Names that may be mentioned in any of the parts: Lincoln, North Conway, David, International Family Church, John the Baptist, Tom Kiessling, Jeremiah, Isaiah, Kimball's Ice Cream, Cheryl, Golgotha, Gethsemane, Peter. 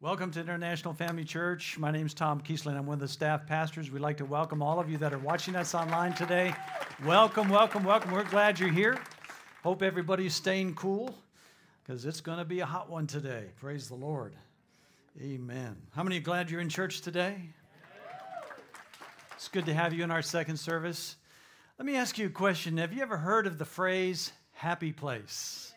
Welcome to International Family Church. My name is Tom Kiessling. I'm one of the staff pastors. We'd like to welcome all of you that are watching us online today. Welcome, welcome, welcome. We're glad you're here. Hope everybody's staying cool because it's going to be a hot one today. Praise the Lord. Amen. How many are glad you're in church today? It's good to have you in our second service. Let me ask you a question. Have you ever heard of the phrase, happy place?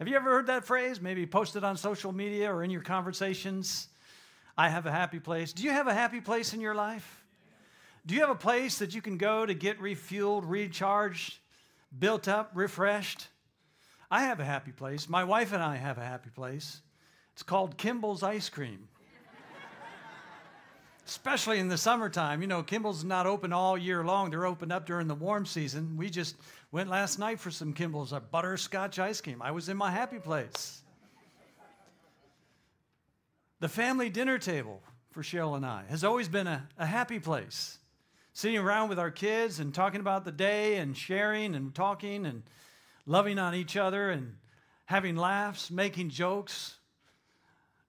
Have you ever heard that phrase? Maybe posted on social media or in your conversations. I have a happy place. Do you have a happy place in your life? Do you have a place that you can go to get refueled, recharged, built up, refreshed? I have a happy place. My wife and I have a happy place. It's called Kimball's Ice Cream. Especially in the summertime. You know, Kimball's not open all year long. They're open up during the warm season. We just went last night for some Kimball's, a butterscotch ice cream. I was in my happy place. The family dinner table for Cheryl and I has always been a happy place. Sitting around with our kids and talking about the day and sharing and talking and loving on each other and having laughs, making jokes.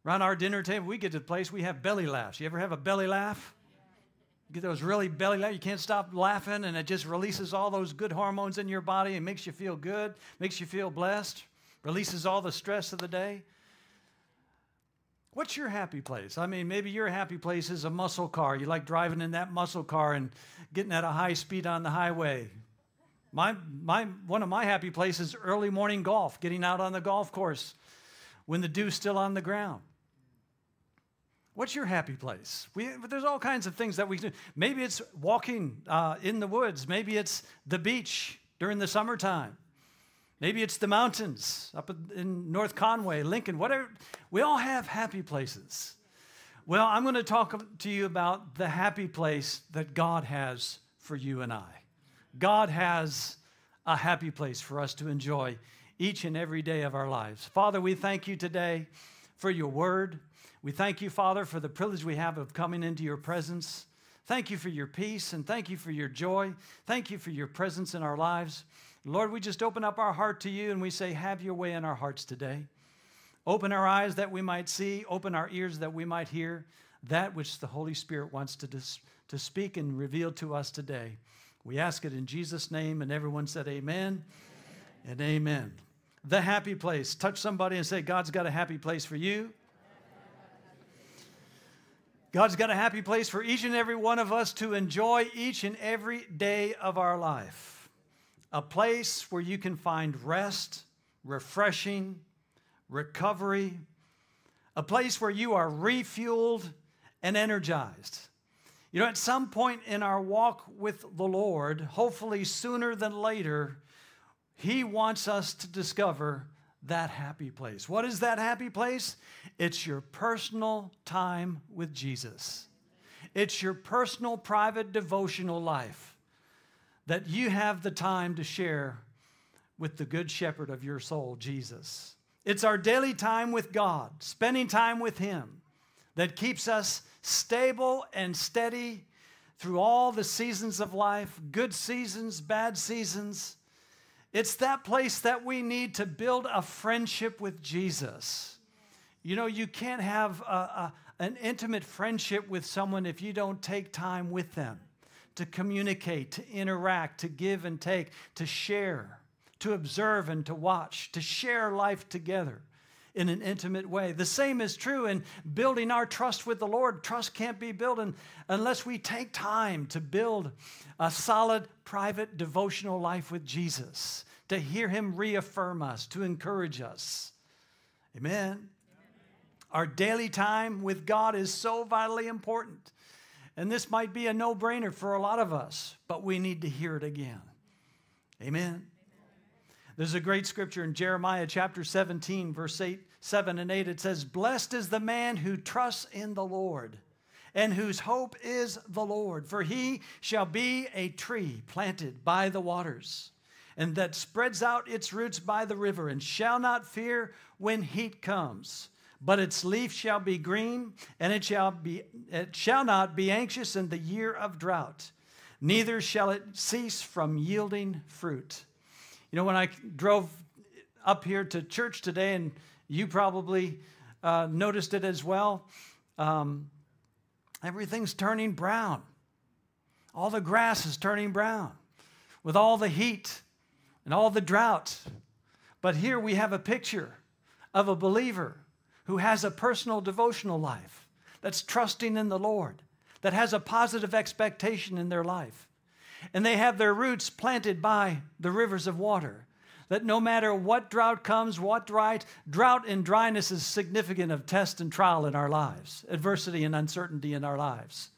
Around our dinner table, we get to the place we have belly laughs. You ever have a belly laugh? You get those really belly laughs. You can't stop laughing, and it just releases all those good hormones in your body and makes you feel good, makes you feel blessed, releases all the stress of the day. What's your happy place? I mean, maybe your happy place is a muscle car. You like driving in that muscle car and getting at a high speed on the highway. One of my happy places is early morning golf, getting out on the golf course when the dew's still on the ground. What's your happy place? There's all kinds of things that we can do. Maybe it's walking in the woods. Maybe it's the beach during the summertime. Maybe it's the mountains up in North Conway, Lincoln, whatever. We all have happy places. Well, I'm going to talk to you about the happy place that God has for you and I. God has a happy place for us to enjoy each and every day of our lives. Father, we thank you today for your word. We thank you, Father, for the privilege we have of coming into your presence. Thank you for your peace, and thank you for your joy. Thank you for your presence in our lives. Lord, we just open up our heart to you, and we say, have your way in our hearts today. Open our eyes that we might see. Open our ears that we might hear that which the Holy Spirit wants to speak and reveal to us today. We ask it in Jesus' name, and everyone said amen, and amen. The happy place. Touch somebody and say, God's got a happy place for you. God's got a happy place for each and every one of us to enjoy each and every day of our life. A place where you can find rest, refreshing, recovery. A place where you are refueled and energized. You know, at some point in our walk with the Lord, hopefully sooner than later, He wants us to discover that happy place. What is that happy place? It's your personal time with Jesus. It's your personal, private, devotional life that you have the time to share with the good shepherd of your soul, Jesus. It's our daily time with God, spending time with Him, that keeps us stable and steady through all the seasons of life, good seasons, bad seasons. It's that place that we need to build a friendship with Jesus. You know, you can't have an intimate friendship with someone if you don't take time with them to communicate, to interact, to give and take, to share, to observe and to watch, to share life together in an intimate way. The same is true in building our trust with the Lord. Trust can't be built unless we take time to build a solid, private, devotional life with Jesus, to hear Him reaffirm us, to encourage us. Amen. Amen. Our daily time with God is so vitally important. And this might be a no-brainer for a lot of us, but we need to hear it again. Amen. There's a great scripture in Jeremiah chapter 17, verse 7 and 8. It says, blessed is the man who trusts in the Lord and whose hope is the Lord. For he shall be a tree planted by the waters and that spreads out its roots by the river and shall not fear when heat comes. But its leaf shall be green and it shall not be anxious in the year of drought. Neither shall it cease from yielding fruit. You know, when I drove up here to church today, and you probably noticed it as well. Everything's turning brown. All the grass is turning brown with all the heat and all the drought. But here we have a picture of a believer who has a personal devotional life that's trusting in the Lord, that has a positive expectation in their life. And they have their roots planted by the rivers of water, that no matter what drought comes, what drought and dryness is significant of test and trial in our lives, adversity and uncertainty in our lives.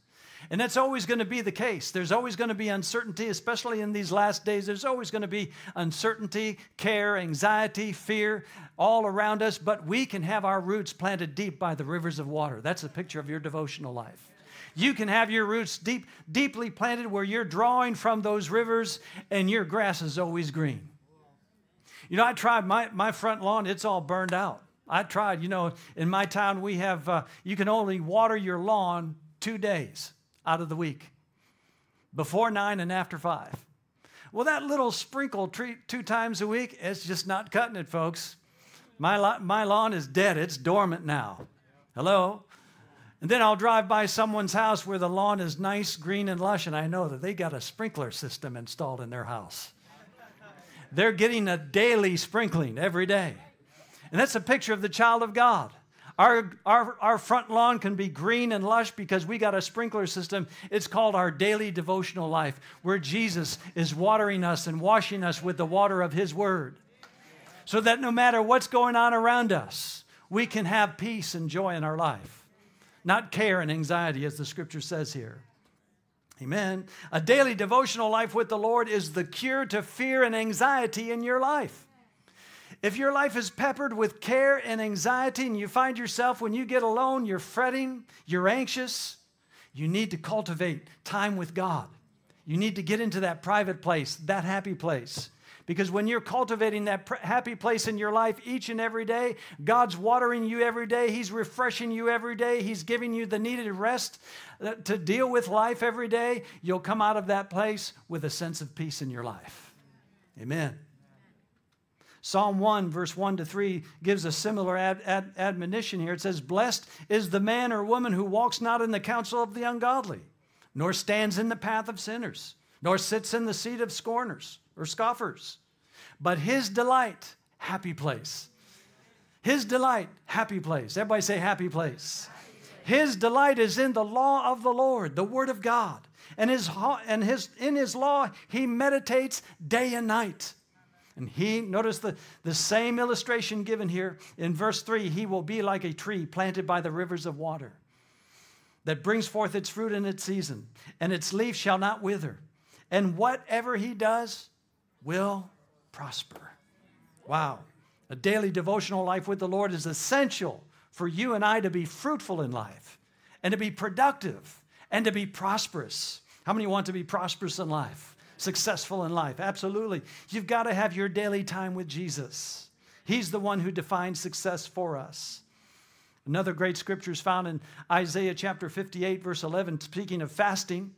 And that's always going to be the case. There's always going to be uncertainty, especially in these last days. There's always going to be uncertainty, care, anxiety, fear all around us, but we can have our roots planted deep by the rivers of water. That's a picture of your devotional life. You can have your roots deeply planted where you're drawing from those rivers and your grass is always green. You know, I tried my front lawn, it's all burned out. I tried, you know, in my town we have, you can only water your lawn 2 days out of the week, before 9 and after 5. Well, that little sprinkle treat 2 times a week, it's just not cutting it, folks. My lawn is dead. It's dormant now. Hello? And then I'll drive by someone's house where the lawn is nice, green, and lush, and I know that they got a sprinkler system installed in their house. They're getting a daily sprinkling every day. And that's a picture of the child of God. Our front lawn can be green and lush because we got a sprinkler system. It's called our daily devotional life, where Jesus is watering us and washing us with the water of His Word, so that no matter what's going on around us, we can have peace and joy in our life, not care and anxiety, as the Scripture says here. Amen. A daily devotional life with the Lord is the cure to fear and anxiety in your life. If your life is peppered with care and anxiety and you find yourself when you get alone, you're fretting, you're anxious, you need to cultivate time with God. You need to get into that private place, that happy place. Because when you're cultivating that happy place in your life each and every day, God's watering you every day. He's refreshing you every day. He's giving you the needed rest to deal with life every day. You'll come out of that place with a sense of peace in your life. Amen. Psalm 1, verse 1 to 3 gives a similar admonition here. It says, "Blessed is the man or woman who walks not in the counsel of the ungodly, nor stands in the path of sinners, nor sits in the seat of scorners or scoffers. But his delight," happy place. His delight, happy place. Everybody say happy place. His delight is in the law of the Lord, the word of God. And in his law, he meditates day and night. And he, notice the same illustration given here in verse 3, he will be like a tree planted by the rivers of water that brings forth its fruit in its season, and its leaf shall not wither. And whatever he does will prosper. Wow. A daily devotional life with the Lord is essential for you and I to be fruitful in life and to be productive and to be prosperous. How many want to be prosperous in life? Successful in life? Absolutely. You've got to have your daily time with Jesus. He's the one who defines success for us. Another great scripture is found in Isaiah chapter 58, verse 11. Speaking of fasting,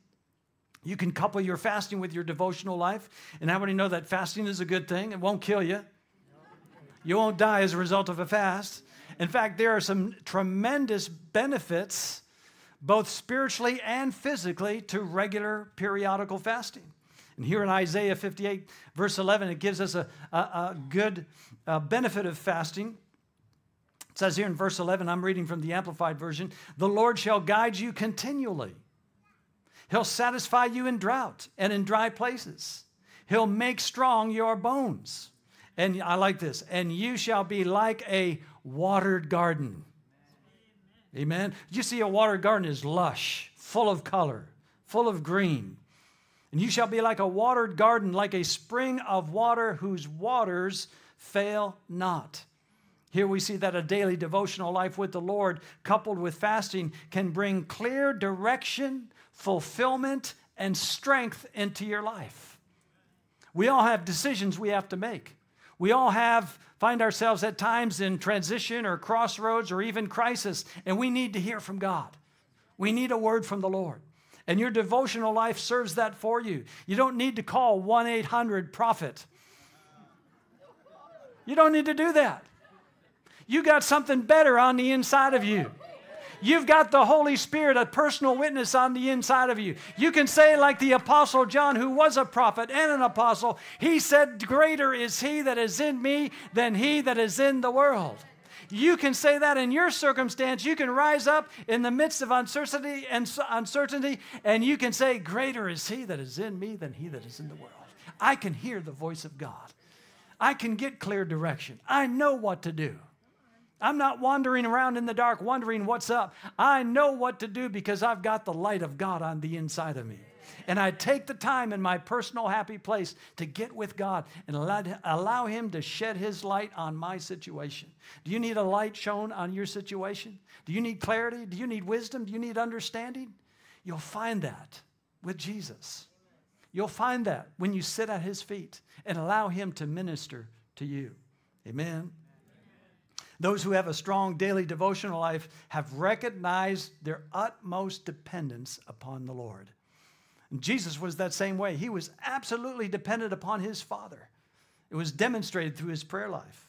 you can couple your fasting with your devotional life. And how many know that fasting is a good thing? It won't kill you. You won't die as a result of a fast. In fact, there are some tremendous benefits, both spiritually and physically, to regular periodical fasting. And here in Isaiah 58, verse 11, it gives us a good benefit of fasting. It says here in verse 11, I'm reading from the Amplified Version, "The Lord shall guide you continually. He'll satisfy you in drought and in dry places. He'll make strong your bones." And I like this, "and you shall be like a watered garden." Amen. You see, a watered garden is lush, full of color, full of green. "And you shall be like a watered garden, like a spring of water whose waters fail not." Here we see that a daily devotional life with the Lord, coupled with fasting, can bring clear direction, fulfillment, and strength into your life. We all have decisions we have to make. We all find ourselves at times in transition or crossroads or even crisis, and we need to hear from God. We need a word from the Lord. And your devotional life serves that for you. You don't need to call 1-800-PROPHET. You don't need to do that. You got something better on the inside of you. You've got the Holy Spirit, a personal witness on the inside of you. You can say like the Apostle John, who was a prophet and an apostle, he said, greater is he that is in me than he that is in the world. You can say that in your circumstance. You can rise up in the midst of uncertainty, and you can say, greater is he that is in me than he that is in the world. I can hear the voice of God. I can get clear direction. I know what to do. I'm not wandering around in the dark wondering what's up. I know what to do because I've got the light of God on the inside of me. And I take the time in my personal happy place to get with God and allow Him to shed His light on my situation. Do you need a light shown on your situation? Do you need clarity? Do you need wisdom? Do you need understanding? You'll find that with Jesus. You'll find that when you sit at His feet and allow Him to minister to you. Amen. Those who have a strong daily devotional life have recognized their utmost dependence upon the Lord. And Jesus was that same way. He was absolutely dependent upon His Father. It was demonstrated through His prayer life.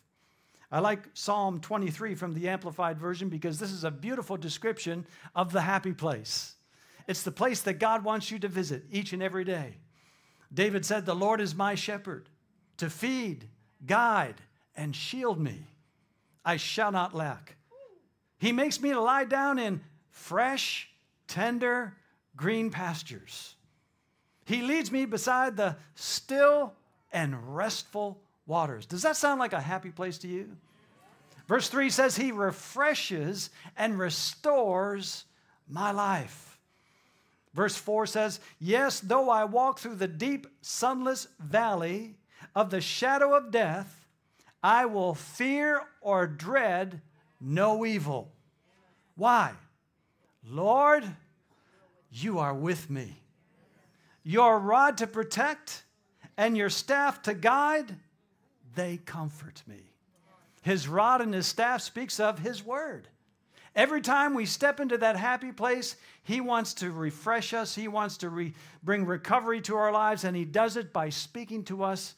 I like Psalm 23 from the Amplified Version because this is a beautiful description of the happy place. It's the place that God wants you to visit each and every day. David said, "The Lord is my shepherd, to feed, guide, and shield me. I shall not lack. He makes me to lie down in fresh, tender, green pastures. He leads me beside the still and restful waters." Does that sound like a happy place to you? Verse 3 says, He refreshes and restores my life. Verse 4 says, "Yes, though I walk through the deep, sunless valley of the shadow of death, I will fear or dread no evil." Why? "Lord, you are with me. Your rod to protect and your staff to guide, they comfort me." His rod and His staff speaks of His word. Every time we step into that happy place, He wants to refresh us. He wants to bring recovery to our lives, and He does it by speaking to us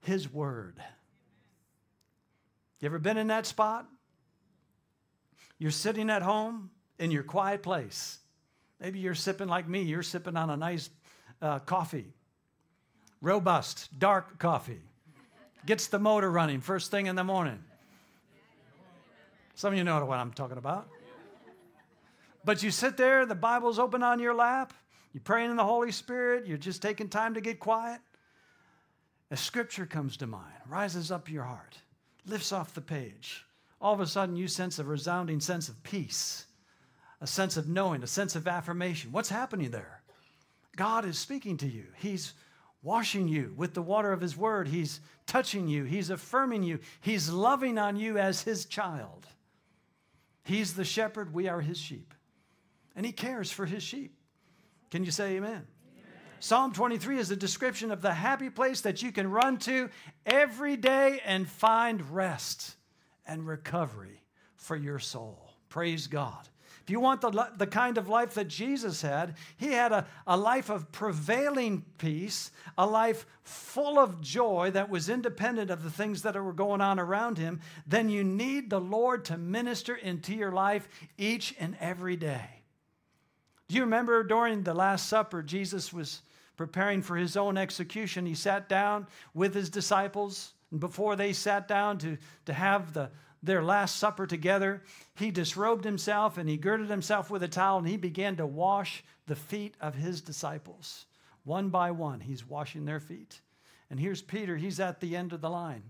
His word. You ever been in that spot? You're sitting at home in your quiet place. Maybe you're sipping like me. You're sipping on a nice coffee, robust, dark coffee. Gets the motor running first thing in the morning. Some of you know what I'm talking about. But you sit there, the Bible's open on your lap. You're praying in the Holy Spirit. You're just taking time to get quiet. A scripture comes to mind, rises up your heart, lifts off the page. All of a sudden, you sense a resounding sense of peace, a sense of knowing, a sense of affirmation. What's happening there? God is speaking to you. He's washing you with the water of His word. He's touching you. He's affirming you. He's loving on you as His child. He's the shepherd. We are His sheep. And He cares for His sheep. Can you say amen? Psalm 23 is a description of the happy place that you can run to every day and find rest and recovery for your soul. Praise God. If you want the kind of life that Jesus had, He had a life of prevailing peace, a life full of joy that was independent of the things that were going on around Him, then you need the Lord to minister into your life each and every day. Do you remember during the Last Supper, Jesus was preparing for His own execution? He sat down with His disciples, and before they sat down to have their Last Supper together, He disrobed Himself and He girded Himself with a towel, and He began to wash the feet of His disciples. One by one, He's washing their feet. And here's Peter. He's at the end of the line,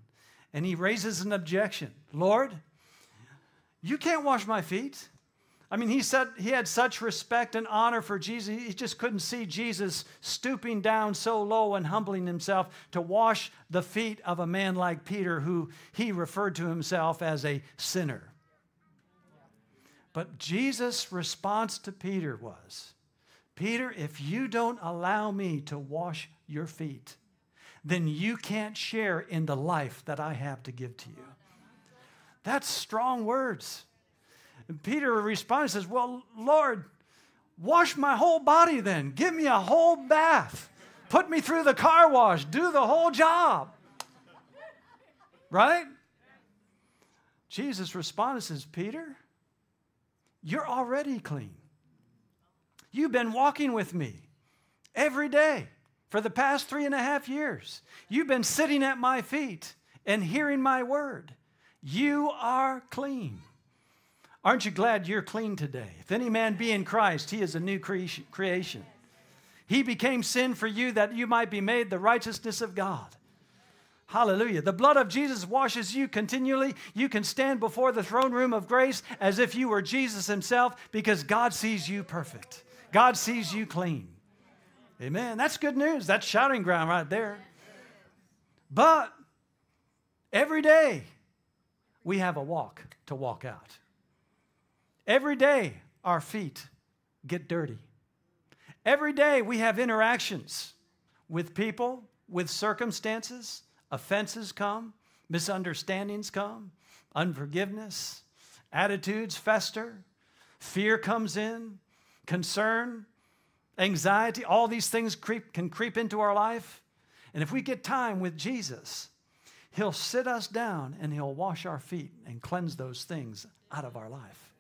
and he raises an objection. "Lord, you can't wash my feet." I mean, he said he had such respect and honor for Jesus. He just couldn't see Jesus stooping down so low and humbling Himself to wash the feet of a man like Peter, who he referred to himself as a sinner. But Jesus' response to Peter was, "Peter, if you don't allow me to wash your feet, then you can't share in the life that I have to give to you." That's strong words. And Peter responds and says, "Well, Lord, wash my whole body then. Give me a whole bath. Put me through the car wash. Do the whole job." Right? Jesus responds and says, Peter, you're already clean. You've been walking with me every day for the past 3.5 years. You've been sitting at my feet and hearing my word. You are clean. Aren't you glad you're clean today? If any man be in Christ, he is a new creation. He became sin for you that you might be made the righteousness of God. Hallelujah. The blood of Jesus washes you continually. You can stand before the throne room of grace as if you were Jesus himself, because God sees you perfect. God sees you clean. Amen. That's good news. That's shouting ground right there. But every day we have a walk to walk out. Every day our feet get dirty. Every day we have interactions with people, with circumstances. Offenses come, misunderstandings come, unforgiveness, attitudes fester, fear comes in, concern, anxiety. All these things can creep into our life. And if we get time with Jesus, he'll sit us down and he'll wash our feet and cleanse those things out of our life.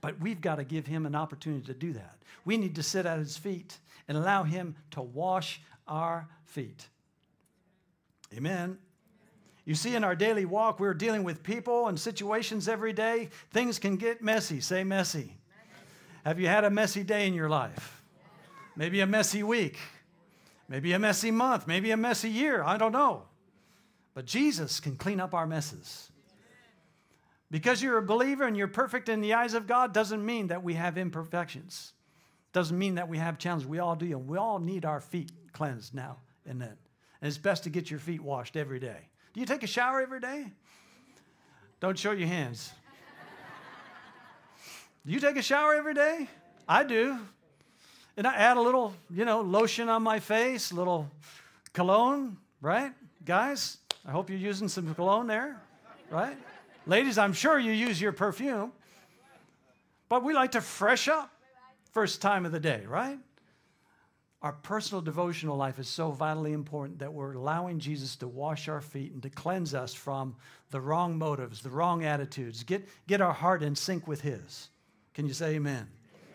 But we've got to give him an opportunity to do that. We need to sit at his feet and allow him to wash our feet. Amen. You see, in our daily walk, we're dealing with people and situations every day. Things can get messy. Say messy. Messy. Have you had a messy day in your life? Yeah. Maybe a messy week. Maybe a messy month. Maybe a messy year. I don't know. But Jesus can clean up our messes. Because you're a believer and you're perfect in the eyes of God doesn't mean that we have imperfections. Doesn't mean that we have challenges. We all do. And we all need our feet cleansed now and then. And it's best to get your feet washed every day. Do you take a shower every day? Don't show your hands. Do you take a shower every day? I do. And I add a little, lotion on my face, a little cologne, right? Guys, I hope you're using some cologne there, right? Ladies, I'm sure you use your perfume. But we like to fresh up first time of the day, right? Our personal devotional life is so vitally important that we're allowing Jesus to wash our feet and to cleanse us from the wrong motives, the wrong attitudes. Get our heart in sync with his. Can you say amen? Amen?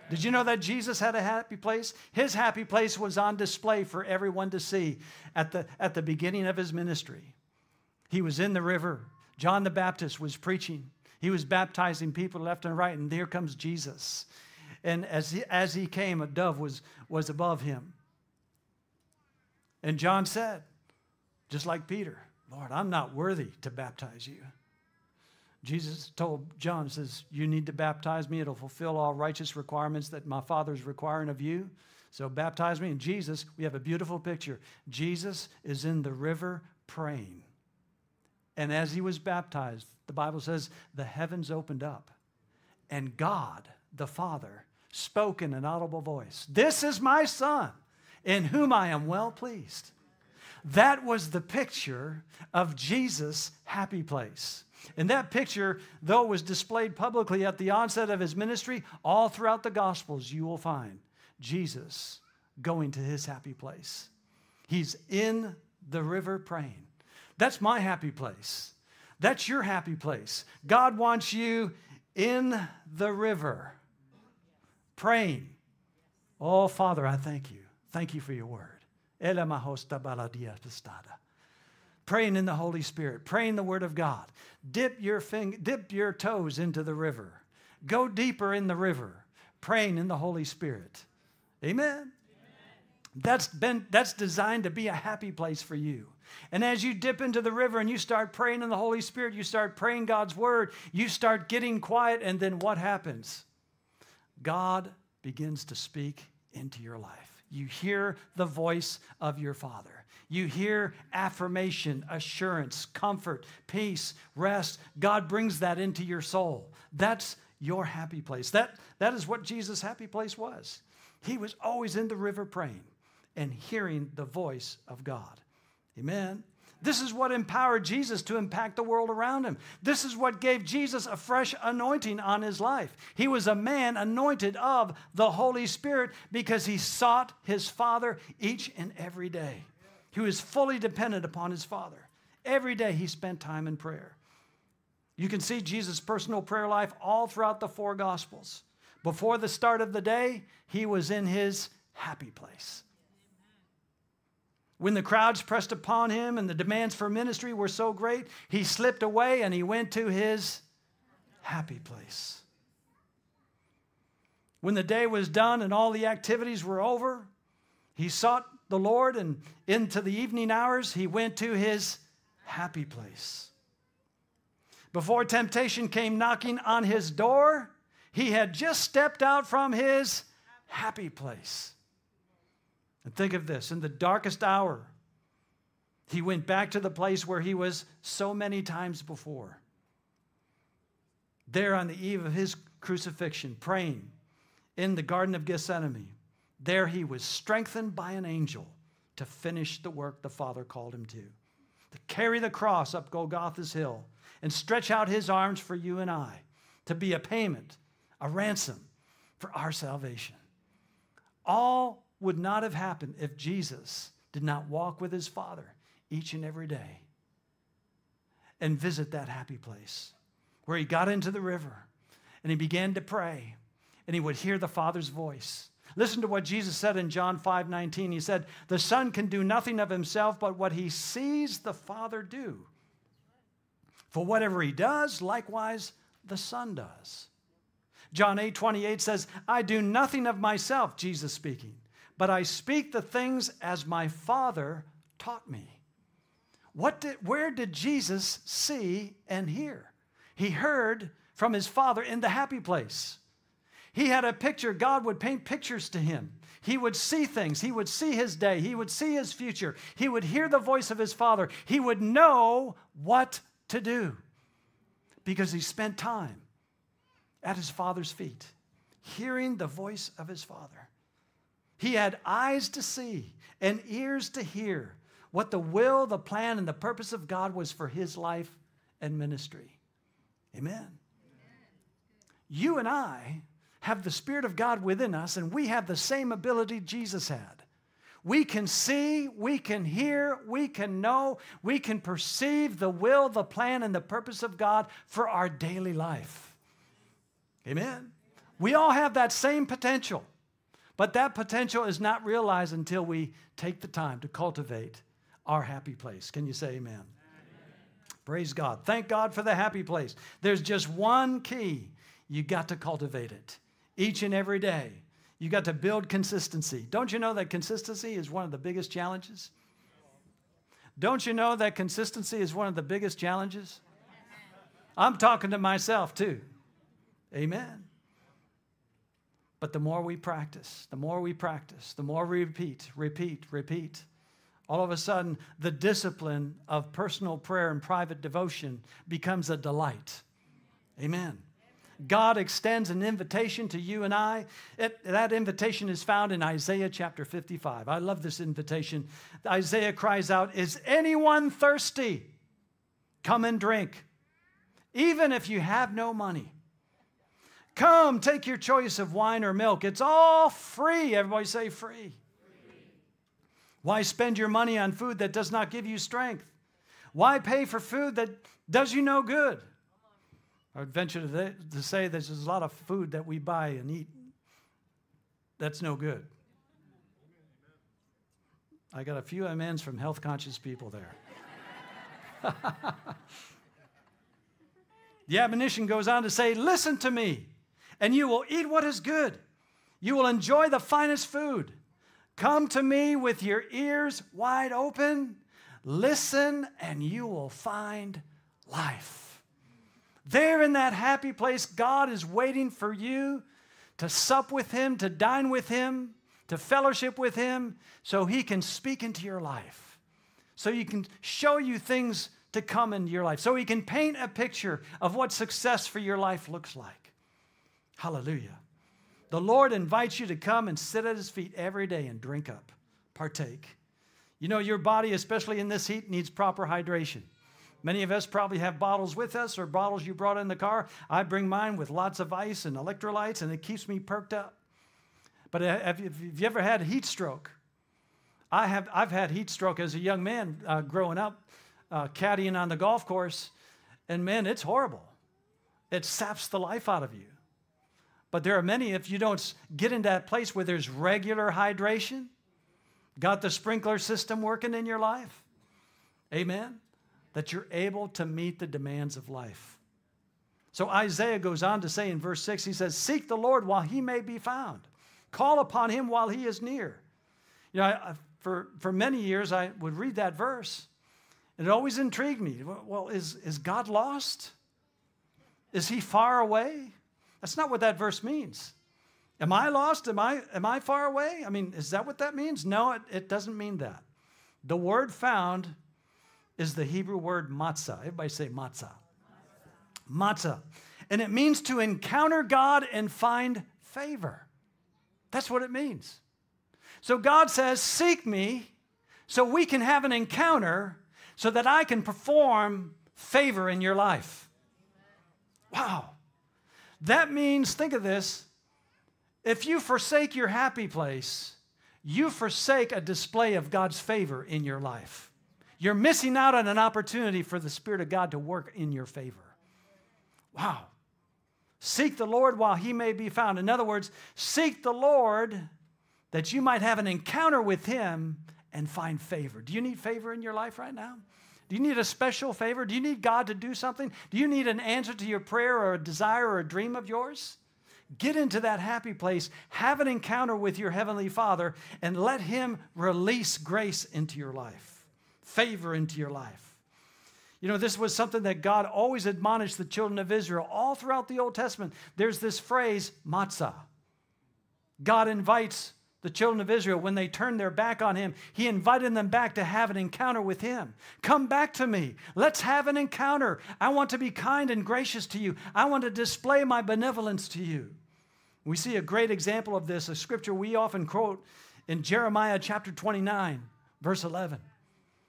Did you know that Jesus had a happy place? His happy place was on display for everyone to see at the beginning of his ministry. He was in the river. John the Baptist was preaching. He was baptizing people left and right, and there comes Jesus. And as he came, a dove was above him. And John said, just like Peter, Lord, I'm not worthy to baptize you. Jesus told John, says, you need to baptize me. It'll fulfill all righteous requirements that my Father's requiring of you. So baptize me. And Jesus, we have a beautiful picture. Jesus is in the river praying. And as he was baptized, the Bible says, the heavens opened up. And God, the Father, spoke in an audible voice. This is my Son, in whom I am well pleased. That was the picture of Jesus' happy place. And that picture, though, was displayed publicly at the onset of his ministry. All throughout the Gospels, you will find Jesus going to his happy place. He's in the river praying. That's my happy place. That's your happy place. God wants you in the river praying. Oh, Father, I thank you. Thank you for your word. Praying in the Holy Spirit. Praying the word of God. Dip your toes into the river. Go deeper in the river. Praying in the Holy Spirit. Amen? Amen. That's designed to be a happy place for you. And as you dip into the river and you start praying in the Holy Spirit, you start praying God's word, you start getting quiet, and then what happens? God begins to speak into your life. You hear the voice of your Father. You hear affirmation, assurance, comfort, peace, rest. God brings that into your soul. That's your happy place. That is what Jesus' happy place was. He was always in the river praying and hearing the voice of God. Amen. This is what empowered Jesus to impact the world around him. This is what gave Jesus a fresh anointing on his life. He was a man anointed of the Holy Spirit because he sought his Father each and every day. He was fully dependent upon his Father. Every day he spent time in prayer. You can see Jesus' personal prayer life all throughout the four Gospels. Before the start of the day, he was in his happy place. When the crowds pressed upon him and the demands for ministry were so great, he slipped away and he went to his happy place. When the day was done and all the activities were over, he sought the Lord, and into the evening hours, he went to his happy place. Before temptation came knocking on his door, he had just stepped out from his happy place. And think of this, in the darkest hour, he went back to the place where he was so many times before. There on the eve of his crucifixion, praying in the Garden of Gethsemane, there he was strengthened by an angel to finish the work the Father called him to carry the cross up Golgotha's hill and stretch out his arms for you and I, to be a payment, a ransom for our salvation. All would not have happened if Jesus did not walk with his Father each and every day and visit that happy place where he got into the river and he began to pray and he would hear the Father's voice. Listen to what Jesus said in John 5:19. He said, "The Son can do nothing of himself but what he sees the Father do. For whatever he does, likewise the Son does." John 8:28 says, "I do nothing of myself," Jesus speaking, "but I speak the things as my Father taught me." Where did Jesus see and hear? He heard from his Father in the happy place. He had a picture. God would paint pictures to him. He would see things. He would see his day. He would see his future. He would hear the voice of his Father. He would know what to do because he spent time at his Father's feet, hearing the voice of his Father. He had eyes to see and ears to hear what the will, the plan, and the purpose of God was for his life and ministry. Amen. Amen. You and I have the Spirit of God within us, and we have the same ability Jesus had. We can see, we can hear, we can know, we can perceive the will, the plan, and the purpose of God for our daily life. Amen. We all have that same potential. But that potential is not realized until we take the time to cultivate our happy place. Can you say amen? Amen? Praise God. Thank God for the happy place. There's just one key. You got to cultivate it each and every day. You got to build consistency. Don't you know that consistency is one of the biggest challenges? Don't you know that consistency is one of the biggest challenges? I'm talking to myself too. Amen. But the more we practice, the more we practice, the more we repeat, repeat, repeat, all of a sudden the discipline of personal prayer and private devotion becomes a delight. Amen. God extends an invitation to you and I. That invitation is found in Isaiah chapter 55. I love this invitation. Isaiah cries out, "Is anyone thirsty? Come and drink, even if you have no money. Come, take your choice of wine or milk. It's all free." Everybody say free. Free. Why spend your money on food that does not give you strength? Why pay for food that does you no good? I would venture to say there's a lot of food that we buy and eat that's no good. I got a few amens from health-conscious people there. The admonition goes on to say, "Listen to me, and you will eat what is good. You will enjoy the finest food. Come to me with your ears wide open. Listen, and you will find life." There in that happy place, God is waiting for you to sup with him, to dine with him, to fellowship with him, so he can speak into your life, so he can show you things to come into your life, so he can paint a picture of what success for your life looks like. Hallelujah. The Lord invites you to come and sit at his feet every day and drink up, partake. You know, your body, especially in this heat, needs proper hydration. Many of us probably have bottles with us or bottles you brought in the car. I bring mine with lots of ice and electrolytes, and it keeps me perked up. But have you ever had a heat stroke? I've had heat stroke as a young man growing up. Caddying on the golf course, and man, it's horrible. It saps the life out of you. But there are many, if you don't get in that place where there's regular hydration, got the sprinkler system working in your life, amen, that you're able to meet the demands of life. So Isaiah goes on to say in verse 6, he says, seek the Lord while he may be found. Call upon him while he is near. You know, for many years I would read that verse, and it always intrigued me. Well, is God lost? Is he far away? That's not what that verse means. Am I lost? Am I far away? I mean, is that what that means? No, it doesn't mean that. The word found is the Hebrew word matzah. Everybody say matzah. Matzah. And it means to encounter God and find favor. That's what it means. So God says, seek me so we can have an encounter so that I can perform favor in your life. Wow. That means, think of this, if you forsake your happy place, you forsake a display of God's favor in your life. You're missing out on an opportunity for the Spirit of God to work in your favor. Wow. Seek the Lord while he may be found. In other words, seek the Lord that you might have an encounter with him and find favor. Do you need favor in your life right now? Do you need a special favor? Do you need God to do something? Do you need an answer to your prayer or a desire or a dream of yours? Get into that happy place. Have an encounter with your Heavenly Father and let him release grace into your life, favor into your life. You know, this was something that God always admonished the children of Israel all throughout the Old Testament. There's this phrase, matzah. God invites the children of Israel, when they turned their back on him, he invited them back to have an encounter with him. Come back to me. Let's have an encounter. I want to be kind and gracious to you. I want to display my benevolence to you. We see a great example of this, a scripture we often quote in Jeremiah chapter 29, verse 11.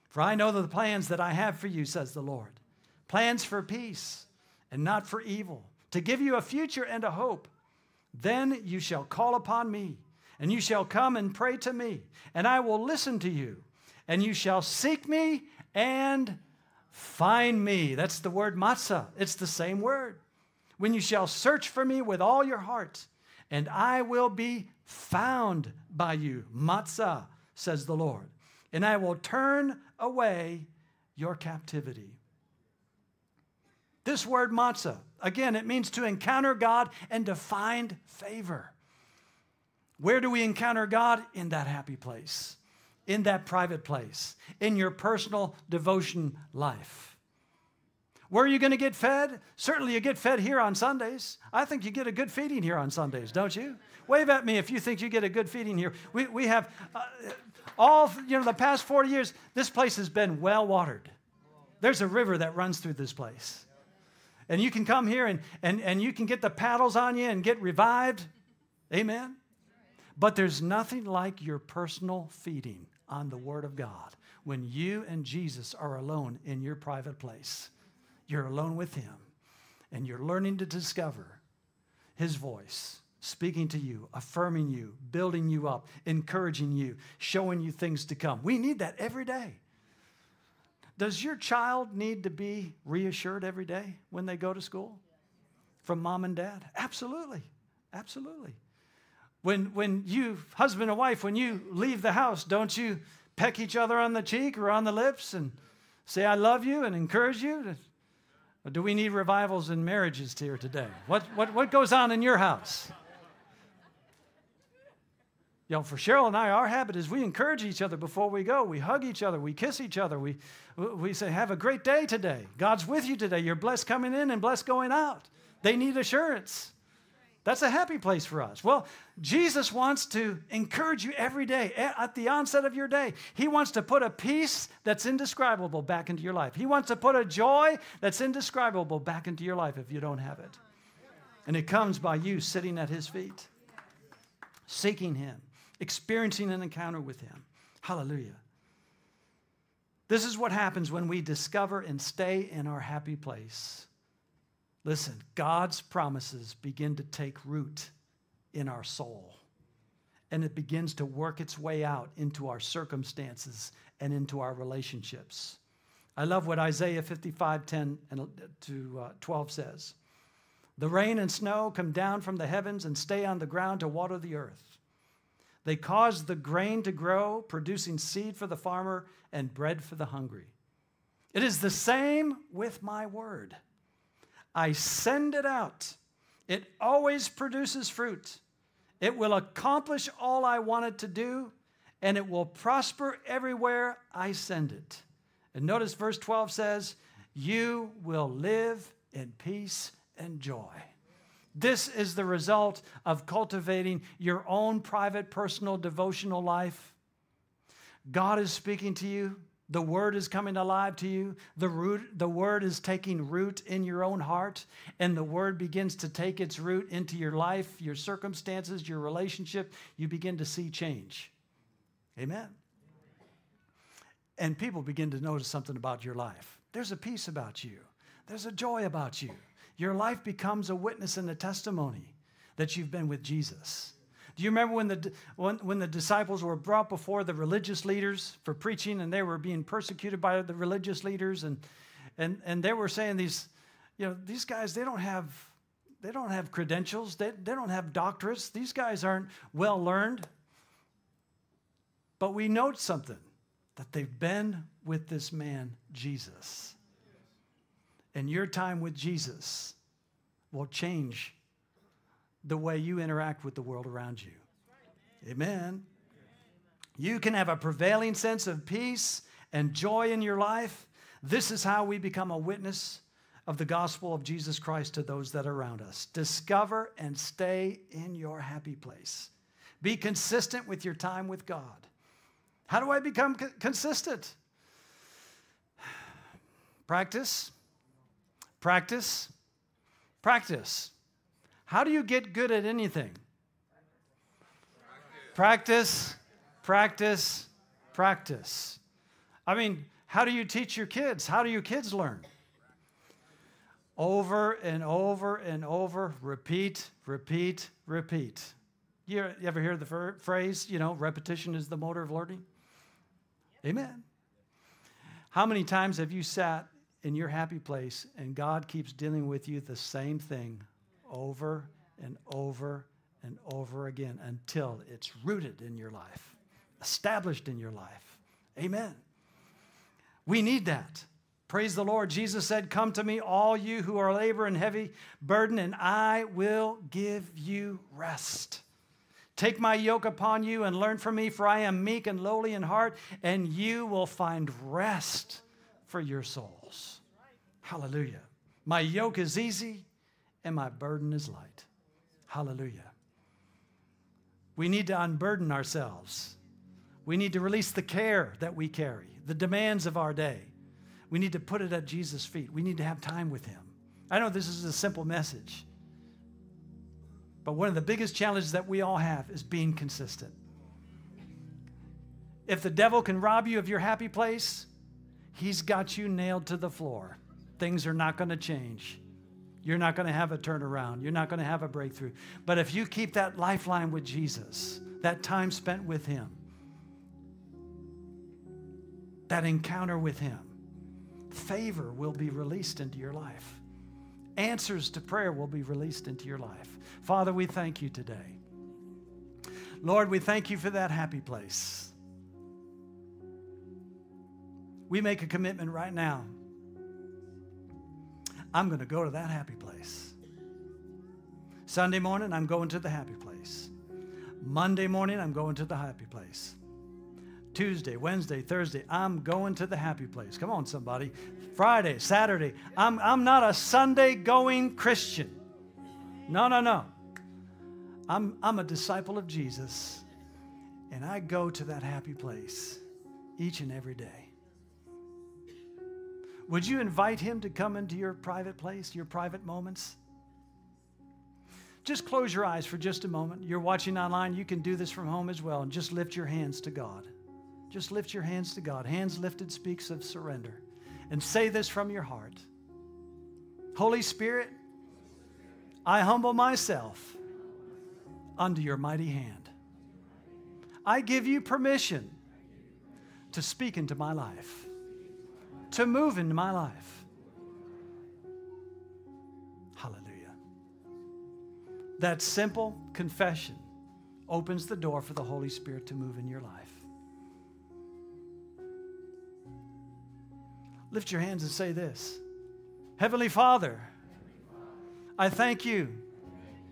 For I know the plans that I have for you, says the Lord, plans for peace and not for evil, to give you a future and a hope. Then you shall call upon me, and you shall come and pray to me, and I will listen to you, and you shall seek me and find me. That's the word matzah. It's the same word. When you shall search for me with all your heart, and I will be found by you. Matzah, says the Lord. And I will turn away your captivity. This word matzah, again, it means to encounter God and to find favor. Where do we encounter God? In that happy place, in that private place, in your personal devotion life. Where are you going to get fed? Certainly you get fed here on Sundays. I think you get a good feeding here on Sundays, don't you? Wave at me if you think you get a good feeding here. We have all, you know, the past 40 years, this place has been well watered. There's a river that runs through this place. And you can come here and you can get the paddles on you and get revived. Amen. But there's nothing like your personal feeding on the Word of God when you and Jesus are alone in your private place. You're alone with him, and you're learning to discover his voice, speaking to you, affirming you, building you up, encouraging you, showing you things to come. We need that every day. Does your child need to be reassured every day when they go to school from mom and dad? Absolutely, absolutely. When you, husband and wife, when you leave the house, don't you peck each other on the cheek or on the lips and say, I love you and encourage you? Or do we need revivals in marriages here today? What goes on in your house? You know, for Cheryl and I, our habit is we encourage each other before we go. We hug each other. We kiss each other. We say, have a great day today. God's with you today. You're blessed coming in and blessed going out. They need assurance. That's a happy place for us. Well, Jesus wants to encourage you every day at the onset of your day. He wants to put a peace that's indescribable back into your life. He wants to put a joy that's indescribable back into your life if you don't have it. And it comes by you sitting at his feet, seeking him, experiencing an encounter with him. Hallelujah. This is what happens when we discover and stay in our happy place. Listen, God's promises begin to take root in our soul, and it begins to work its way out into our circumstances and into our relationships. I love what Isaiah 55:10 to 12 says. The rain and snow come down from the heavens and stay on the ground to water the earth. They cause the grain to grow, producing seed for the farmer and bread for the hungry. It is the same with my word. I send it out. It always produces fruit. It will accomplish all I want it to do, and it will prosper everywhere I send it. And notice verse 12 says, you will live in peace and joy. This is the result of cultivating your own private, personal, devotional life. God is speaking to you. The word is coming alive to you. The word is taking root in your own heart, and the word begins to take its root into your life, your circumstances, your relationship. You begin to see change. Amen. And people begin to notice something about your life. There's a peace about you. There's a joy about you. Your life becomes a witness and a testimony that you've been with Jesus. Do you remember when the disciples were brought before the religious leaders for preaching, and they were being persecuted by the religious leaders, and they were saying, these guys, they don't have credentials, they don't have doctorates, these guys aren't well learned. But we note something, that they've been with this man, Jesus. And your time with Jesus will change the way you interact with the world around you. Amen. You can have a prevailing sense of peace and joy in your life. This is how we become a witness of the gospel of Jesus Christ to those that are around us. Discover and stay in your happy place. Be consistent with your time with God. How do I become consistent? Practice. Practice. Practice. How do you get good at anything? Practice. Practice. Practice. I mean, how do you teach your kids? How do your kids learn? Over and over and over. Repeat, repeat, repeat. You ever hear the phrase, repetition is the motor of learning? Amen. How many times have you sat in your happy place and God keeps dealing with you the same thing over and over and over again until it's rooted in your life, established in your life? Amen. We need that. Praise the Lord. Jesus said, come to me, all you who are labor and heavy burden, and I will give you rest. Take my yoke upon you and learn from me, for I am meek and lowly in heart, and you will find rest for your souls. Hallelujah. My yoke is easy and my burden is light. Hallelujah. We need to unburden ourselves. We need to release the care that we carry, the demands of our day. We need to put it at Jesus' feet. We need to have time with him. I know this is a simple message, but one of the biggest challenges that we all have is being consistent. If the devil can rob you of your happy place, he's got you nailed to the floor. Things are not going to change. You're not going to have a turnaround. You're not going to have a breakthrough. But if you keep that lifeline with Jesus, that time spent with him, that encounter with him, favor will be released into your life. Answers to prayer will be released into your life. Father, we thank you today. Lord, we thank you for that happy place. We make a commitment right now. I'm going to go to that happy place. Sunday morning, I'm going to the happy place. Monday morning, I'm going to the happy place. Tuesday, Wednesday, Thursday, I'm going to the happy place. Come on, somebody. Friday, Saturday. I'm not a Sunday-going Christian. No. I'm a disciple of Jesus, and I go to that happy place each and every day. Would you invite him to come into your private place, your private moments? Just close your eyes for just a moment. You're watching online. You can do this from home as well, and just lift your hands to God. Just lift your hands to God. Hands lifted speaks of surrender. And say this from your heart. Holy Spirit, I humble myself under your mighty hand. I give you permission to speak into my life, to move into my life. Hallelujah. That simple confession opens the door for the Holy Spirit to move in your life. Lift your hands and say this. Heavenly Father, I thank you.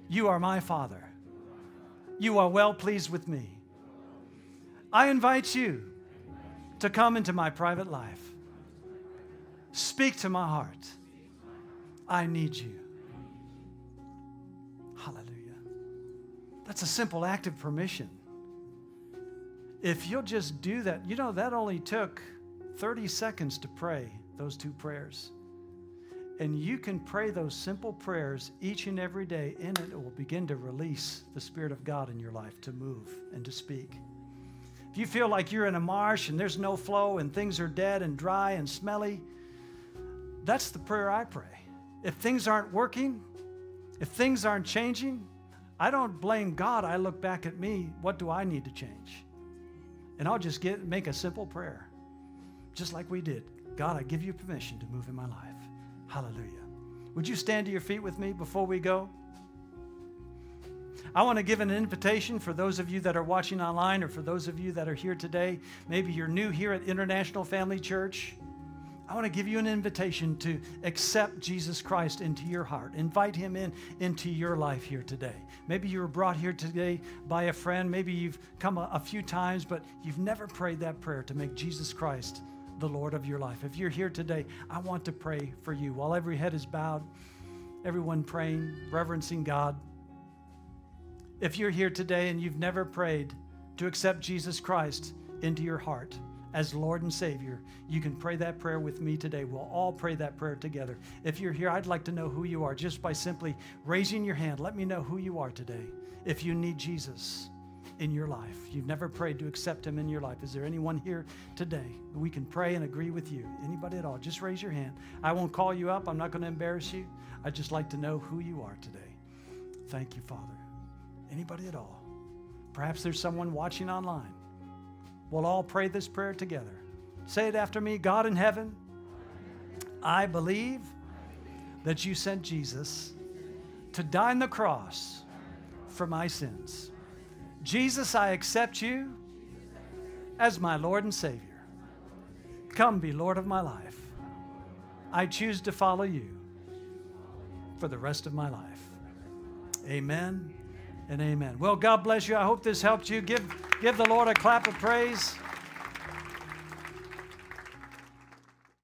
You are my Father. You are well pleased with me. I invite you to come into my private life. Speak to my heart. I need you. Hallelujah. That's a simple act of permission. If you'll just do that, you know, that only took 30 seconds to pray those two prayers. And you can pray those simple prayers each and every day. In it, it will begin to release the Spirit of God in your life to move and to speak. If you feel like you're in a marsh and there's no flow and things are dead and dry and smelly, that's the prayer I pray. If things aren't working, if things aren't changing, I don't blame God. I look back at me. What do I need to change? And I'll just make a simple prayer, just like we did. God, I give you permission to move in my life. Hallelujah. Would you stand to your feet with me before we go? I want to give an invitation for those of you that are watching online or for those of you that are here today. Maybe you're new here at International Family Church. I want to give you an invitation to accept Jesus Christ into your heart. Invite him into your life here today. Maybe you were brought here today by a friend. Maybe you've come a few times, but you've never prayed that prayer to make Jesus Christ the Lord of your life. If you're here today, I want to pray for you. While every head is bowed, everyone praying, reverencing God. If you're here today and you've never prayed to accept Jesus Christ into your heart as Lord and Savior, you can pray that prayer with me today. We'll all pray that prayer together. If you're here, I'd like to know who you are just by simply raising your hand. Let me know who you are today. If you need Jesus in your life, you've never prayed to accept him in your life. Is there anyone here today? We can pray and agree with you. Anybody at all, just raise your hand. I won't call you up. I'm not going to embarrass you. I'd just like to know who you are today. Thank you, Father. Anybody at all? Perhaps there's someone watching online. We'll all pray this prayer together. Say it after me. God in heaven, I believe that you sent Jesus to die on the cross for my sins. Jesus, I accept you as my Lord and Savior. Come be Lord of my life. I choose to follow you for the rest of my life. Amen and amen. Well, God bless you. I hope this helped you. Give the Lord a clap of praise.